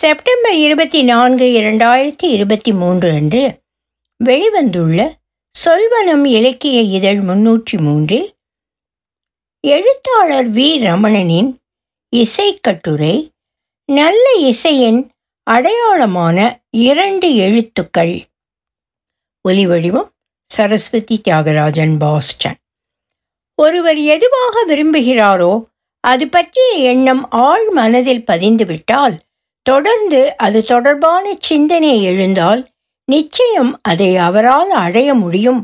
September 24, 2023 அன்று வெளிவந்துள்ள சொல்வனம் இலக்கிய இதழ் 303 எழுத்தாளர் வி.இரமணனின் இசைக்கட்டுரை நல்ல இசையின் அடையாளமான 2 எழுத்துக்கள். ஒலிவடிவம் சரஸ்வதி தியாகராஜன், பாஸ்டன். ஒருவர் எதுவாக விரும்புகிறாரோ அது பற்றிய எண்ணம் ஆழ் மனதில் பதிந்துவிட்டால், தொடர்ந்து அது தொடர்பான சிந்தனை எழுந்தால் நிச்சயம் அதை அவரால் அடைய முடியும்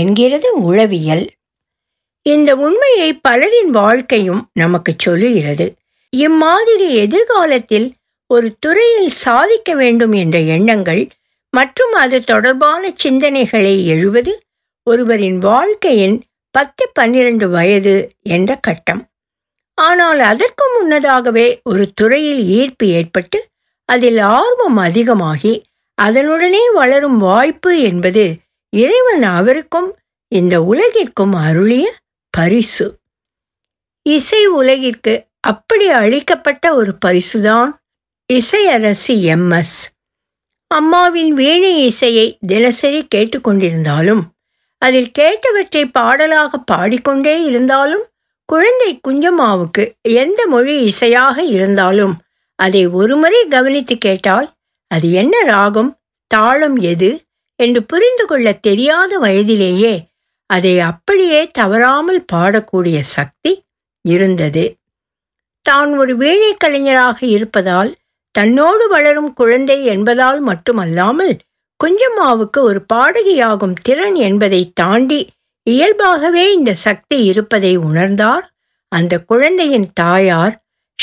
என்கிறது உளவியல். இந்த உண்மையை பலரின் வாழ்க்கையும் நமக்கு சொல்லுகிறது. இம்மாதிரி எதிர்காலத்தில் ஒரு துறையில் சாதிக்க வேண்டும் என்ற எண்ணங்கள் மற்றும் அது தொடர்பான சிந்தனைகளை எழுவது ஒருவரின் வாழ்க்கையின் 10-12 வயது என்ற கட்டம். ஆனால் அதற்கு முன்னதாகவே ஒரு துறையில் ஈர்ப்பு ஏற்பட்டு அதில் ஆர்வம் அதிகமாகி அதனுடனே வளரும் வாய்ப்பு என்பது இறைவன் அவருக்கும் இந்த உலகிற்கும் அருளிய பரிசு. இசை உலகிற்கு அப்படி அளிக்கப்பட்ட ஒரு பரிசுதான் இசையரசி எம்.எஸ். அம்மாவின் வீணை இசையை தினசரி கேட்டுக்கொண்டிருந்தாலும், அதில் கேட்டவற்றை பாடலாக பாடிக்கொண்டே இருந்தாலும், குழந்தை குஞ்சம்மாவுக்கு எந்த மொழி இசையாக இருந்தாலும் அதை ஒருமுறை கவனித்து கேட்டால் அது என்ன ராகம், தாளம் எது என்று புரிந்து கொள்ள தெரியாத வயதிலேயே அதை அப்படியே தவறாமல் பாடக்கூடிய சக்தி இருந்தது. தான் ஒரு வீணை கலைஞராக இருப்பதால், தன்னோடு வளரும் குழந்தை என்பதால் மட்டுமல்லாமல் குஞ்சம்மாவுக்கு ஒரு பாடகியாகும் திறன் என்பதை தாண்டி இயல்பாகவே இந்த சக்தி இருப்பதை உணர்ந்தார் அந்த குழந்தையின் தாயார்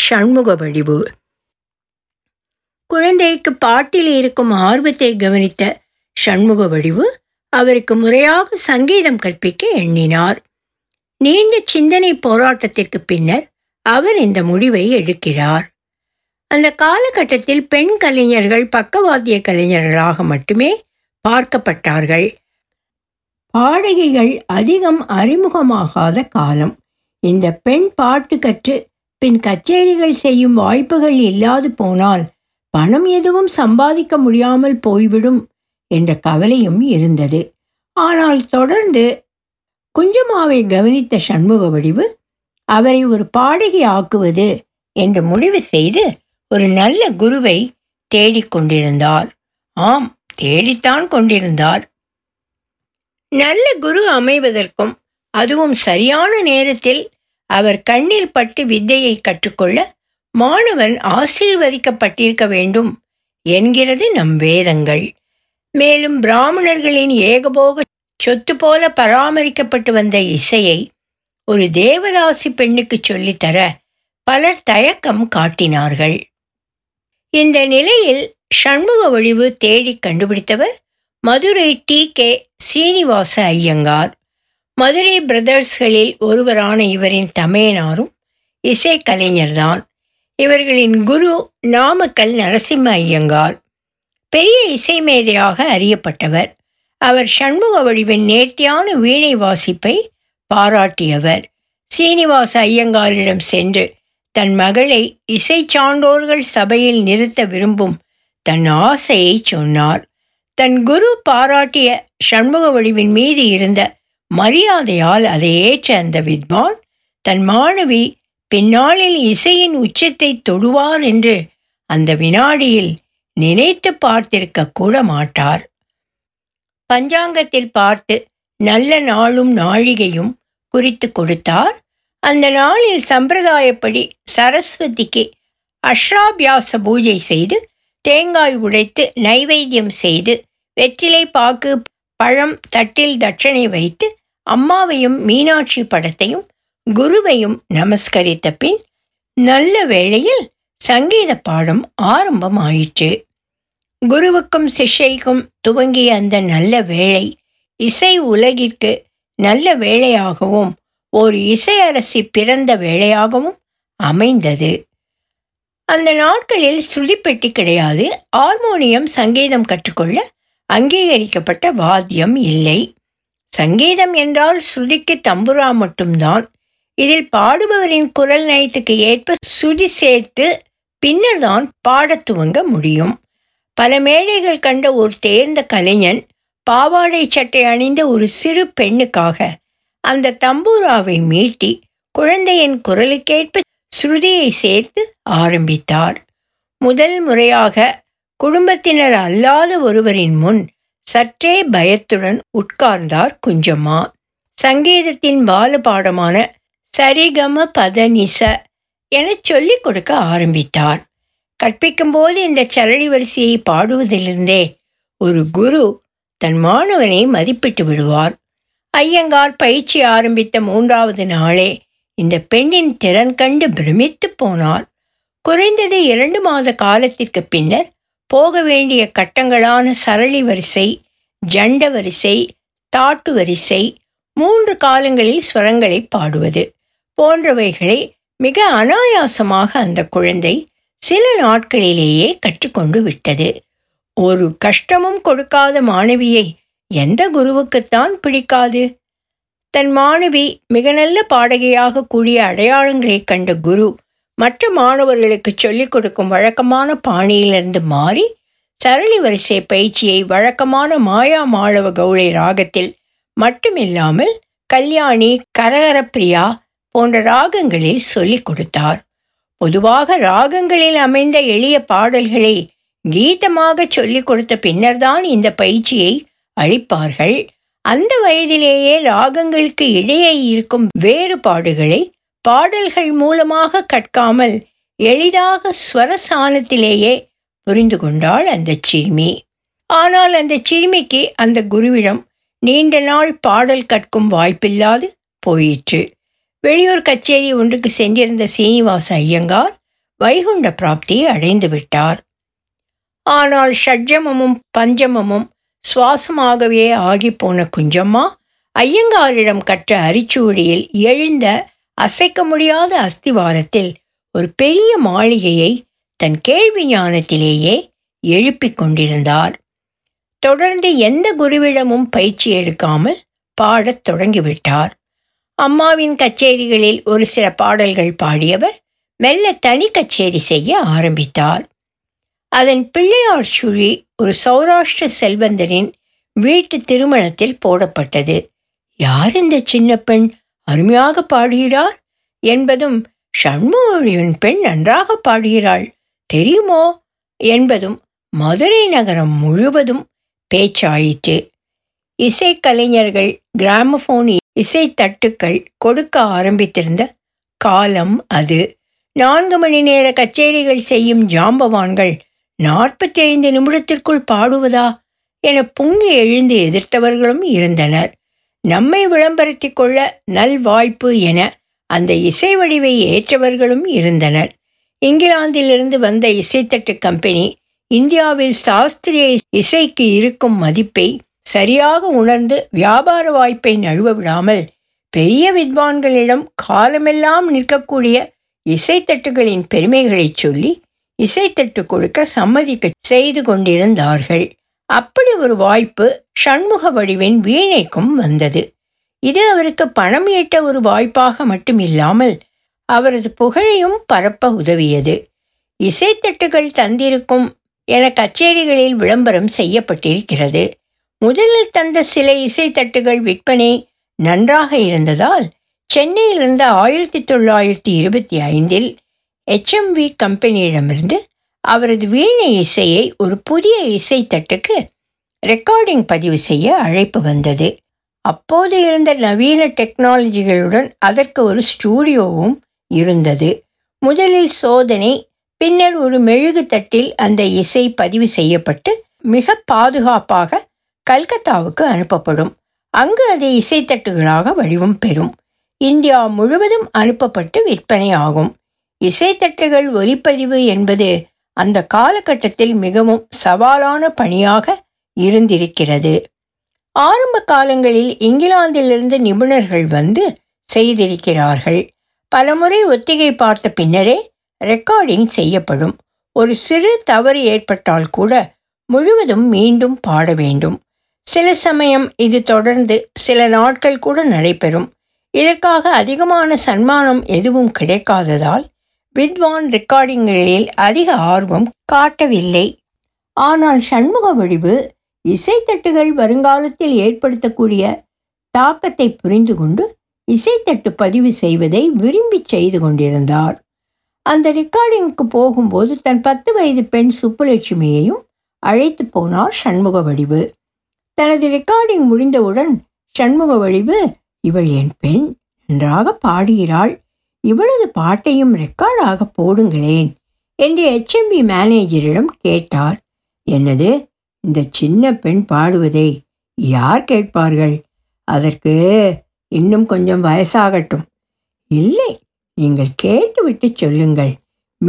சண்முகவடிவு. குழந்தைக்கு பாட்டில் இருக்கும் ஆர்வத்தை கவனித்த சண்முகவடிவு அவருக்கு முறையாக சங்கீதம் கற்பிக்க எண்ணினார். நீண்ட சிந்தனை போராட்டத்திற்கு பின்னர் அவர் இந்த முடிவை எடுக்கிறார். அந்த காலகட்டத்தில் பெண் கலைஞர்கள் பக்கவாத்திய கலைஞர்களாக மட்டுமே பார்க்கப்பட்டார்கள். பாடகிகள் அதிகம் அறிமுகமாகாத காலம். இந்த பெண் பாட்டு கற்று பின் கச்சேரிகள் செய்யும் வாய்ப்புகள் இல்லாது போனால் பணம் எதுவும் சம்பாதிக்க முடியாமல் போய்விடும் என்ற கவலையும் இருந்தது. ஆனால் தொடர்ந்து குஞ்சம்மாவை கவனித்த சண்முகவடிவு அவரை ஒரு பாடகி ஆக்குவது என்று முடிவு செய்து ஒரு நல்ல குருவை தேடிக்கொண்டிருந்தார். ஆம், தேடித்தான் கொண்டிருந்தார். நல்ல குரு அமைவதற்கும், அதுவும் சரியான நேரத்தில் அவர் கண்ணில் பட்டு வித்தையை கற்றுக்கொள்ள மாணவன் ஆசீர்வதிக்கப்பட்டிருக்க வேண்டும் என்கிறது நம் வேதங்கள். மேலும் பிராமணர்களின் ஏகபோக சொத்து போல பராமரிக்கப்பட்டு வந்த இசையை ஒரு தேவதாசி பெண்ணுக்கு சொல்லித்தர பலர் தயக்கம் காட்டினார்கள். இந்த நிலையில் சண்முகவடிவு தேடி கண்டுபிடித்தவர் மதுரை டி.கே. ஸ்ரீனிவாச ஐயங்கார். மதுரை பிரதர்ஸ்களில் ஒருவரான இவரின் தமையனாரும் இசைக்கலைஞர்தான். இவர்களின் குரு நாமக்கல் நரசிம்ம ஐயங்கார். பெரிய இசை மேதையாக அறியப்பட்டவர். அவர் சண்முகவடிவின் நேர்த்தியான வீணை வாசிப்பை பாராட்டியவர். ஸ்ரீனிவாச ஐயங்காரிடம் சென்று தன் மகளை இசை சான்றோர்கள் சபையில் நிறுத்த விரும்பும் தன் ஆசையை சொன்னார். தன் குரு பாராட்டிய சண்முகவடிவின் மீது இருந்த மரியாதையால் அதை ஏற்ற அந்த வித்வான் தன் மாணவி பின்னாளில் இசையின் உச்சத்தை தொடுவார் என்று அந்த வினாடியில் நினைத்து பார்த்திருக்க கூட மாட்டார். பஞ்சாங்கத்தில் பார்த்து நல்ல நாளும் நாழிகையும் குறித்து கொடுத்தார். அந்த நாளில் சம்பிரதாயப்படி சரஸ்வதிக்கு அஷ்ராபியாச பூஜை செய்து தேங்காய் உடைத்து நைவேத்தியம் செய்து வெற்றிலை பாக்கு பழம் தட்டில் தட்சணை வைத்து அம்மாவையும் மீனாட்சி படத்தையும் குருவையும் நமஸ்கரித்த பின் நல்ல வேளையில் சங்கீத பாடம் ஆரம்பமாயிற்று. குருவுக்கும் சிஷ்யைக்கும் துவங்கிய அந்த நல்ல வேளை இசை உலகிற்கு நல்ல வேளையாகவும் ஒரு இசையரசி பிறந்த வேளையாகவும் அமைந்தது. அந்த நாட்களில் ஸ்ருதிப்பெட்டி கிடையாது. ஹார்மோனியம் சங்கீதம் கற்றுக்கொள்ள அங்கீகரிக்கப்பட்ட வாத்தியம் இல்லை. சங்கீதம் என்றால் ஸ்ருதிக்கு தம்புரா மட்டும்தான். இதில் பாடுபவரின் குரல் நயத்துக்கு ஏற்ப ஸ்ருதி சேர்த்து பின்னர்தான் பாடத் துவங்க முடியும். பல மேடைகள் கண்ட ஒரு தேர்ந்த கலைஞன் பாவாடை சட்டை அணிந்த ஒரு சிறு பெண்ணுக்காக அந்த தம்பூராவை மீட்டி குழந்தையின் குரலுக்கேற்ப ஸ்ருதியை சேர்த்து ஆரம்பித்தார். முதல் முறையாக குடும்பத்தினர் அல்லாத ஒருவரின் முன் சற்றே பயத்துடன் உட்கார்ந்தார் குஞ்சம்மா. சங்கீதத்தின் பாலபாடமான சரிகம பதனிச எனச் சொல்லிக் கொடுக்க ஆரம்பித்தார். கற்பிக்கும்போது இந்த சரளி வரிசையை பாடுவதிலிருந்தே ஒரு குரு தன் மாணவனை மதிப்பிட்டு விடுவார். ஐயங்கார் பயிற்சி ஆரம்பித்த 3வது நாளே இந்த பெண்ணின் திறன் கண்டு பிரமித்து போனார். குறைந்தது 2 மாத காலத்திற்கு பின்னர் போக வேண்டிய கட்டங்களான சரளி வரிசை, ஜண்ட வரிசை, தாட்டு வரிசை, 3 காலங்களில் ஸ்வரங்களை பாடுவது போன்றவைகளை மிக அனாயாசமாக அந்த குழந்தை சில நாட்களிலேயே கற்றுக்கொண்டு விட்டது. ஒரு கஷ்டமும் கொடுக்காத மாணவியை எந்த குருவுக்குத்தான் பிடிக்காது? தன் மாணவி மிக நல்ல பாடகியாக கூடிய அடையாளங்களை கண்ட குரு மற்ற மாணவர்களுக்கு சொல்லிக் கொடுக்கும் வழக்கமான பாணியிலிருந்து மாறி சரளி வரிசை பயிற்சியை வழக்கமான மாயா மாளவ கவுளை ராகத்தில் மட்டுமில்லாமல் கல்யாணி, கரகரப்பிரியா போன்ற ராகங்களில் சொல்லிக் கொடுத்தார். பொதுவாக ராகங்களில் அமைந்த எளிய பாடல்களை கீதமாக சொல்லிக் கொடுத்த பின்னர்தான் இந்த பயிற்சியை அளிப்பார்கள். அந்த வயதிலேயே ராகங்களுக்கு இடையே இருக்கும் வேறுபாடுகளை பாடல்கள் மூலமாக கற்காமல் எளிதாக ஸ்வரசானத்திலேயே புரிந்து கொண்டாள் அந்த சிறுமி. ஆனால் அந்த சிறுமிக்கு அந்த குருவிடம் நீண்ட நாள் பாடல் கற்கும் வாய்ப்பில்லாது போயிற்று. வெளியூர் கச்சேரி ஒன்றுக்கு சென்றிருந்த சீனிவாச ஐயங்கார் வைகுண்ட பிராப்தியை அடைந்து விட்டார். ஆனால் ஷட்ஜமமும் பஞ்சமமும் சுவாசமாகவே ஆகிப்போன குஞ்சம்மா ஐயங்காரிடம் கற்ற அரிச்சுவடியில் எழுந்த அசைக்க முடியாத அஸ்திவாரத்தில் ஒரு பெரிய மாளிகையை தன் கேள்வி ஞானத்திலேயே எழுப்பிக் கொண்டிருந்தார். தொடர்ந்து எந்த குருவிடமும் பயிற்சி எடுக்காமல் பாடத் தொடங்கிவிட்டார். அம்மாவின் கச்சேரிகளில் ஒரு சில பாடல்கள் பாடியவர் மெல்ல தனி கச்சேரி செய்ய ஆரம்பித்தார். அதன் பிள்ளையார் சுழி ஒரு சௌராஷ்டிர செல்வந்தரின் வீட்டு திருமணத்தில் போடப்பட்டது. யார் இந்த சின்ன பெண், அருமையாக பாடுகிறார் என்பதும் சண்முகவடிவின் பெண் நன்றாக பாடுகிறாள் தெரியுமோ என்பதும் மதுரை நகரம் முழுவதும் பேச்சாயிற்று. இசைக்கலைஞர்கள் கிராமபோன் இசைத்தட்டுக்கள் கொடுக்க ஆரம்பித்திருந்த காலம் அது. 4 மணி நேர கச்சேரிகள் செய்யும் ஜாம்பவான்கள் 45 நிமிடத்திற்குள் பாடுவதா என பொங்கி எழுந்து எதிர்த்தவர்களும் இருந்தனர். நம்மை விளம்பரத்தி கொள்ள நல்வாய்ப்பு என அந்த இசை வடிவை ஏற்றவர்களும் இருந்தனர். இங்கிலாந்திலிருந்து வந்த இசைத்தட்டு கம்பெனி இந்தியாவில் சாஸ்திரிய இசைக்கு இருக்கும் மதிப்பை சரியாக உணர்ந்து வியாபார வாய்ப்பை நழுவ விடாமல் பெரிய வித்வான்களிடம் காலமெல்லாம் நிற்கக்கூடிய இசைத்தட்டுகளின் பெருமைகளை சொல்லி இசைத்தட்டு கொடுக்க சம்மதிக்க செய்து கொண்டிருந்தார்கள். அப்படி ஒரு வாய்ப்பு சண்முகவடிவின் வீணைக்கும் வந்தது. இது அவருக்கு பணம் ஈட்ட ஒரு வாய்ப்பாக மட்டுமில்லாமல் அவரது புகழையும் பரப்ப உதவியது. இசைத்தட்டுகள் தந்திருக்கும் என கச்சேரிகளில் விளம்பரம் செய்யப்பட்டிருக்கிறது. முதலில் தந்த சில இசைத்தட்டுகள் விற்பனை நன்றாக இருந்ததால் சென்னையிலிருந்து 1925 HM கம்பெனியிடமிருந்து அவரது வீணை இசையை ஒரு புதிய இசைத்தட்டுக்கு ரெக்கார்டிங் பதிவு செய்ய அழைப்பு வந்தது. அப்போது இருந்த நவீன டெக்னாலஜிகளுடன் அதற்கு ஒரு ஸ்டூடியோவும் இருந்தது. முதலில் சோதனை, பின்னர் ஒரு மெழுகு தட்டில் அந்த இசை பதிவு செய்யப்பட்டு மிக பாதுகாப்பாக கல்கத்தாவுக்கு அனுப்பப்படும். அங்கு அது இசைத்தட்டுகளாக வடிவம் பெறும். இந்தியா முழுவதும் அனுப்பப்பட்டு விற்பனை ஆகும். இசைத்தட்டுகள் ஒலிப்பதிவு என்பது அந்த காலகட்டத்தில் மிகவும் சவாலான பணியாக இருந்திருக்கிறது. ஆரம்ப காலங்களில் இங்கிலாந்திலிருந்து நிபுணர்கள் வந்து செய்திருக்கிறார்கள். பலமுறை ஒத்திகை பார்த்த பின்னரே ரெக்கார்டிங் செய்யப்படும். ஒரு சிறு தவறு ஏற்பட்டால் கூட முழுவதும் மீண்டும் பாட வேண்டும். சில சமயம் இது தொடர்ந்து சில நாட்கள் கூட நடைபெறும். இதற்காக அதிகமான சன்மானம் எதுவும் கிடைக்காததால் வித்வான் ரெக்கார்டிங்களில் அதிக ஆர்வம் காட்டவில்லை. ஆனால் சண்முகவடிவு இசைத்தட்டுகள் வருங்காலத்தில் ஏற்படுத்தக்கூடிய தாக்கத்தை புரிந்து கொண்டு இசைத்தட்டு பதிவு செய்வதை விரும்பி செய்து கொண்டிருந்தார். அந்த ரெக்கார்டிங்க்கு போகும்போது தன் 10 வயது பெண் சுப்புலட்சுமியையும் அழைத்து போனார் சண்முகவடிவு. தனது ரெக்கார்டிங் முடிந்தவுடன் சண்முகவடிவு, இவள் என் பெண், நன்றாக பாடுகிறாள், இவளது பாட்டையும் ரெக்கார்டாக போடுங்களேன் என்று ஹ.எம்.வி மேனேஜரிடம் கேட்டார். என்னது, இந்த சின்ன பெண் பாடுவதை யார் கேட்பார்கள்? அதற்கு இன்னும் கொஞ்சம் வயசாகட்டும். இல்லை, நீங்கள் கேட்டுவிட்டு சொல்லுங்கள்,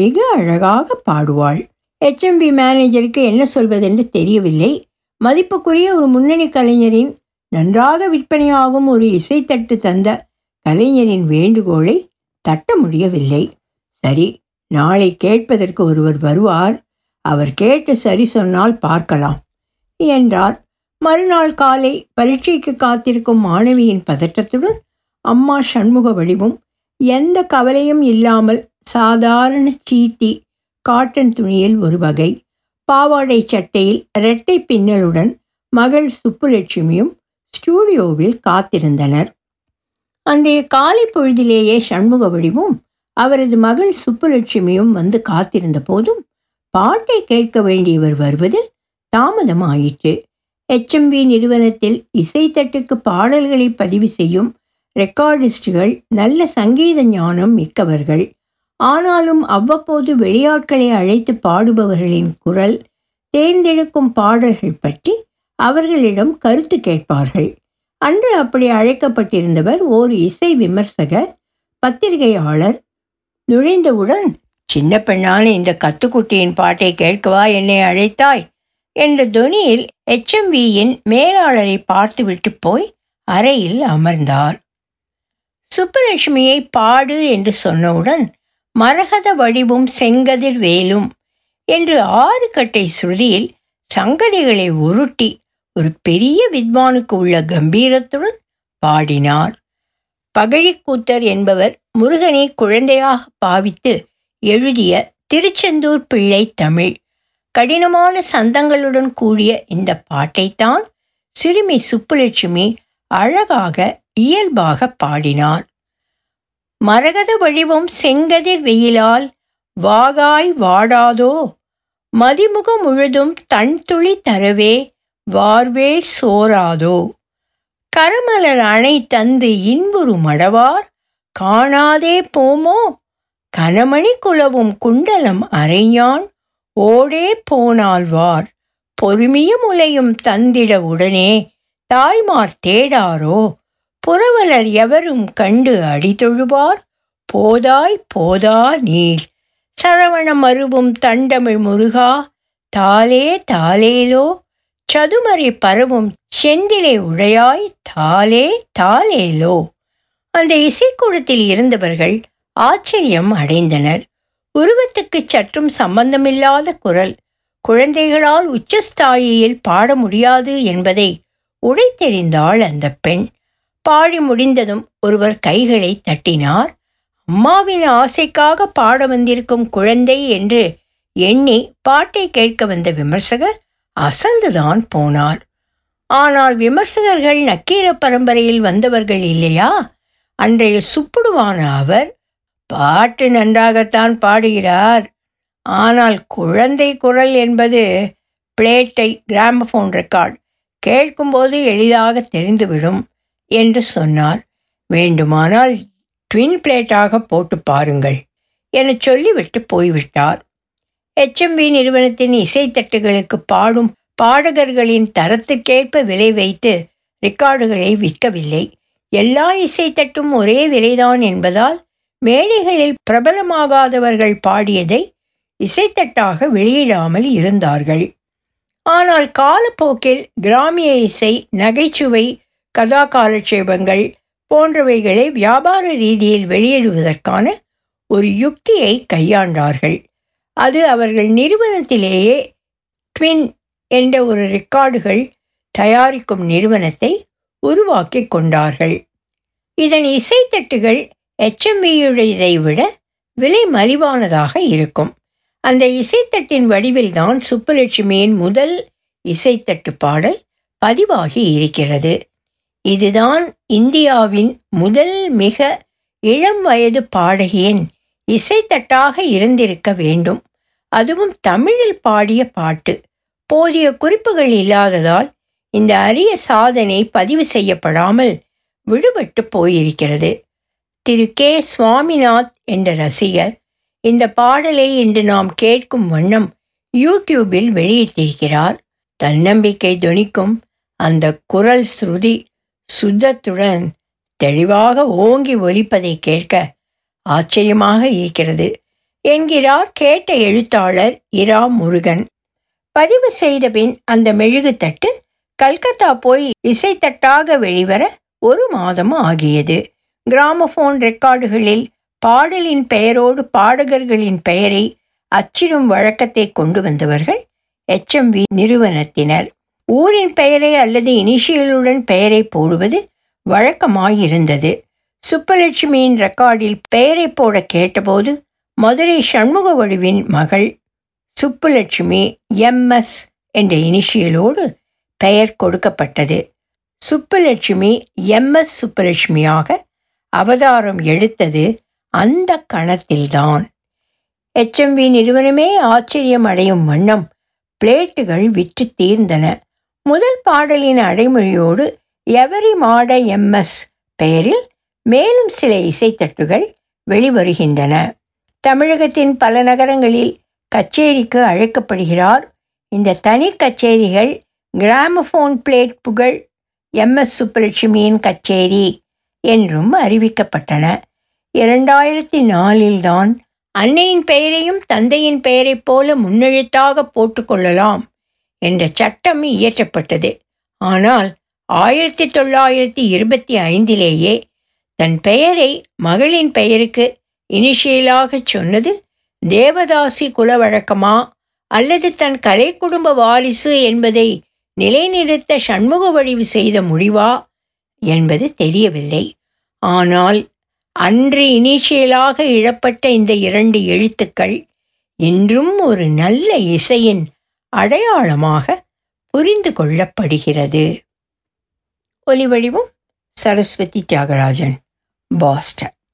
மிக அழகாக பாடுவாள். ஹ.எம்.வி மேனேஜருக்கு என்ன சொல்வதென்று தெரியவில்லை. மதிப்புக்குரிய ஒரு முன்னணி கலைஞரின், நன்றாக விற்பனையாகும் ஒரு இசைத்தட்டு தந்த கலைஞரின் வேண்டுகோளை தட்ட முடியவில்லை. சரி, நாளை கேட்பதற்கு ஒருவர் வருவார், அவர் கேட்டு சரி சொன்னால் பார்க்கலாம் என்றார். மறுநாள் காலை பரீட்சைக்கு காத்திருக்கும் மாணவியின் பதற்றத்துடன் அம்மா சண்முகவடிவும் எந்த கவலையும் இல்லாமல் சாதாரண சீட்டி காட்டன் துணியில் ஒரு வகை பாவாடை சட்டையில் இரட்டை பின்னலுடன் மகள் சுப்புலட்சுமியும் ஸ்டூடியோவில் காத்திருந்தனர். அன்றைய காலை பொழுதிலேயே சண்முகவடிவும் அவரது மகள் சுப்புலட்சுமியும் வந்து காத்திருந்த போதும் பாட்டை கேட்க வேண்டியவர் வருவது தாமதமாயிற்று. ஹ.எம்.வி நிறுவனத்தில் இசைத்தட்டுக்கு பாடல்களை பதிவு செய்யும் ரெக்கார்டிஸ்டுகள் நல்ல சங்கீத ஞானம் மிக்கவர்கள். ஆனாலும் அவ்வப்போது வெளியாட்களை அழைத்து பாடுபவர்களின் குரல் தேர்ந்தெடுக்கும் பாடல்கள் பற்றி அவர்களிடம் கருத்து கேட்பார்கள். அன்று அப்படி அழைக்கப்பட்டிருந்தவர் ஒரு இசை விமர்சகர் பத்திரிகையாளர். நுழைந்தவுடன், சின்ன பெண்ணான இந்த கத்துக்குட்டியின் பாட்டை கேட்கவா என்னை அழைத்தாய் என்ற தொனியில் ஹ.எம்.வியின் மேலாளரை பார்த்துவிட்டு போய் அறையில் அமர்ந்தார். சுப்புலட்சுமியை பாடு என்று சொன்னவுடன் மரகத வடிவும் செங்கதிர் வேலும் என்று 6 கட்டை சுருதியில் சங்கதிகளை உருட்டி ஒரு பெரிய வித்வானுக்கு உள்ள கம்பீரத்துடன் பாடினார். பகழி கூத்தர் என்பவர் முருகனை குழந்தையாக பாவித்து எழுதிய திருச்செந்தூர் பிள்ளை தமிழ் கடினமான சந்தங்களுடன் கூடிய இந்த பாட்டைத்தான் சிறுமி சுப்புலட்சுமி அழகாக இயல்பாக பாடினார். மரகத வடிவும் செங்கதிர் வெயிலால் வாகாய் வாடாதோ மதிமுகம் முழுதும் தன் துளி தரவே வார்வே சோராதோ கரமலர் அணை தந்து இன்புறு மடவார் காணாதே போமோ கனமணி குலவும் குண்டலம் அரையான் ஓடே போனால்வார் பொறுமிய முலையும் தந்திட உடனே தாய்மார் தேடாரோ புரவலர் எவரும் கண்டு அடிதொழுவார் போதாய் போதா நீர் சரவணம் அருவும் தண்டமிழ் முருகா தாலே தாலேலோ சதுமறை பரவும் செந்திலே உடையாய் தாலே தாலேலோ. அந்த இசைக்கூடத்தில் இருந்தவர்கள் ஆச்சரியம் அடைந்தனர். உருவத்துக்கு சற்றும் சம்பந்தமில்லாத குரல், குழந்தைகளால் உச்சஸ்தாயியில் பாட முடியாது என்பதை உடைத்தெறிந்தாள் அந்த பெண். பாடி முடிந்ததும் ஒருவர் கைகளை தட்டினார். அம்மாவின் ஆசைக்காக பாட வந்திருக்கும் குழந்தை என்று எண்ணி பாட்டை கேட்க வந்த விமர்சகர் அசந்துதான் போனார். ஆனால் விமர்சகர்கள் நக்கீர பரம்பரையில் வந்தவர்கள் இல்லையா? அன்றைய சுப்புடுவான அவர், பாட்டு நன்றாகத்தான் பாடுகிறார், ஆனால் குழந்தை குரல் என்பது பிளேட்டை கிராமபோன் ரெக்கார்டு கேட்கும்போது எளிதாக தெரிந்துவிடும் என்று சொன்னார். வேண்டுமானால் ட்வின் பிளேட்டாக போட்டு பாருங்கள் என சொல்லிவிட்டு போய்விட்டார். ஹ.எம்.வி நிறுவனத்தின் இசைத்தட்டுகளுக்கு பாடும் பாடகர்களின் தரத்துக்கேற்ப விலை வைத்து ரெக்கார்டுகளை விற்கவில்லை. எல்லா இசைத்தட்டும் ஒரே விலைதான் என்பதால் மேடைகளில் பிரபலமாகாதவர்கள் பாடியதை இசைத்தட்டாக வெளியிடாமல் இருந்தார்கள். ஆனால் காலப்போக்கில் கிராமிய இசை, நகைச்சுவை, கதாகாலட்சேபங்கள் போன்றவைகளை வியாபார ரீதியில் வெளியிடுவதற்கான ஒரு யுக்தியை கையாண்டார்கள். அது அவர்கள் நிறுவனத்திலேயே ட்வின் என்ற ஒரு ரெக்கார்டுகள் தயாரிக்கும் நிறுவனத்தை உருவாக்கி கொண்டார்கள். இதன் இசைத்தட்டுகள் ஹ.எம்.வியுடையதை விட விலை மலிவானதாக இருக்கும். அந்த இசைத்தட்டின் வடிவில்தான் சுப்புலட்சுமியின் முதல் இசைத்தட்டு பாடல் பதிவாகி இருக்கிறது. இதுதான் இந்தியாவின் முதல் மிக இளம் வயது பாடகியின் இசைத்தட்டாக இருந்திருக்க வேண்டும். அதுவும் தமிழில் பாடிய பாட்டு. போதிய குறிப்புகள் இல்லாததால் இந்த அரிய சாதனை பதிவு செய்யப்படாமல் விடுபட்டு போயிருக்கிறது. திரு கே சுவாமிநாத் என்ற ரசிகர் இந்த பாடலை இன்று நாம் கேட்கும் வண்ணம் யூடியூபில் வெளியிட்டிருக்கிறார். தன்னம்பிக்கை தொனிக்கும் அந்த குரல் ஸ்ருதி சுத்தத்துடன் தெளிவாக ஓங்கி ஒலிப்பதை கேட்க ஆச்சரியமாக இருக்கிறது என்கிறார் கேட்ட எழுத்தாளர் இரா முருகன். பதிவு செய்த பின் அந்த மெழுகுத்தட்டு கல்கத்தா போய் இசைத்தட்டாக வெளிவர 1 மாதம் ஆகியது. கிராமபோன் ரெக்கார்டுகளில் பாடலின் பெயரோடு பாடகர்களின் பெயரை அச்சிடும் வழக்கத்தை கொண்டு வந்தவர்கள் எம்.வி நிறுவனத்தினர். ஊரின் பெயரை அல்லது இனிஷியலுடன் பெயரை போடுவது வழக்கமாயிருந்தது. சுப்புலட்சுமியின் ரெக்கார்டில் பெயரை போட கேட்டபோது மதுரை சண்முகவடிவின் மகள் சுப்புலட்சுமி எம்.எஸ் என்ற இனிஷியலோடு பெயர் கொடுக்கப்பட்டது. சுப்புலட்சுமி எம்.எஸ் சுப்புலட்சுமியாக அவதாரம் எடுத்தது அந்த கணத்தில்தான். எம்.வி நிறுவனமே ஆச்சரியம் அடையும் வண்ணம் பிளேட்டுகள் விற்று தீர்ந்தன. முதல் பாடலின் அடைமொழியோடு எவரி மாட எம்.எஸ் பெயரில் மேலும் சில இசைத்தட்டுகள் வெளிவருகின்றன. தமிழகத்தின் பல நகரங்களில் கச்சேரிக்கு அழைக்கப்படுகிறார். இந்த தனி கச்சேரிகள் கிராமபோன் பிளேட் புகழ் எம்.எஸ் சுப்புலட்சுமியின் கச்சேரி என்றும் அறிவிக்கப்பட்டன. 2004 அன்னையின் பெயரையும் தந்தையின் பெயரைப் போல முன்னெழுத்தாக போட்டுக்கொள்ளலாம் என்ற சட்டம் இயற்றப்பட்டது. ஆனால் 1925 தன் பெயரை மகளின் பெயருக்கு இனிஷியலாக சொன்னது தேவதாசி குலவழக்கமா அல்லது தன் கலை குடும்ப வாரிசு என்பதை நிலைநிறுத்த சண்முகவடிவு செய்த முடிவா என்பது தெரியவில்லை. ஆனால் அன்று இனிஷியலாக இழப்பட்ட இந்த 2 எழுத்துக்கள் இன்றும் ஒரு நல்ல இசையின் அடையாளமாக புரிந்து கொள்ளப்படுகிறது. ஒலிவடிவும் சரஸ்வதி தியாகராஜன், பாஸ்டன்.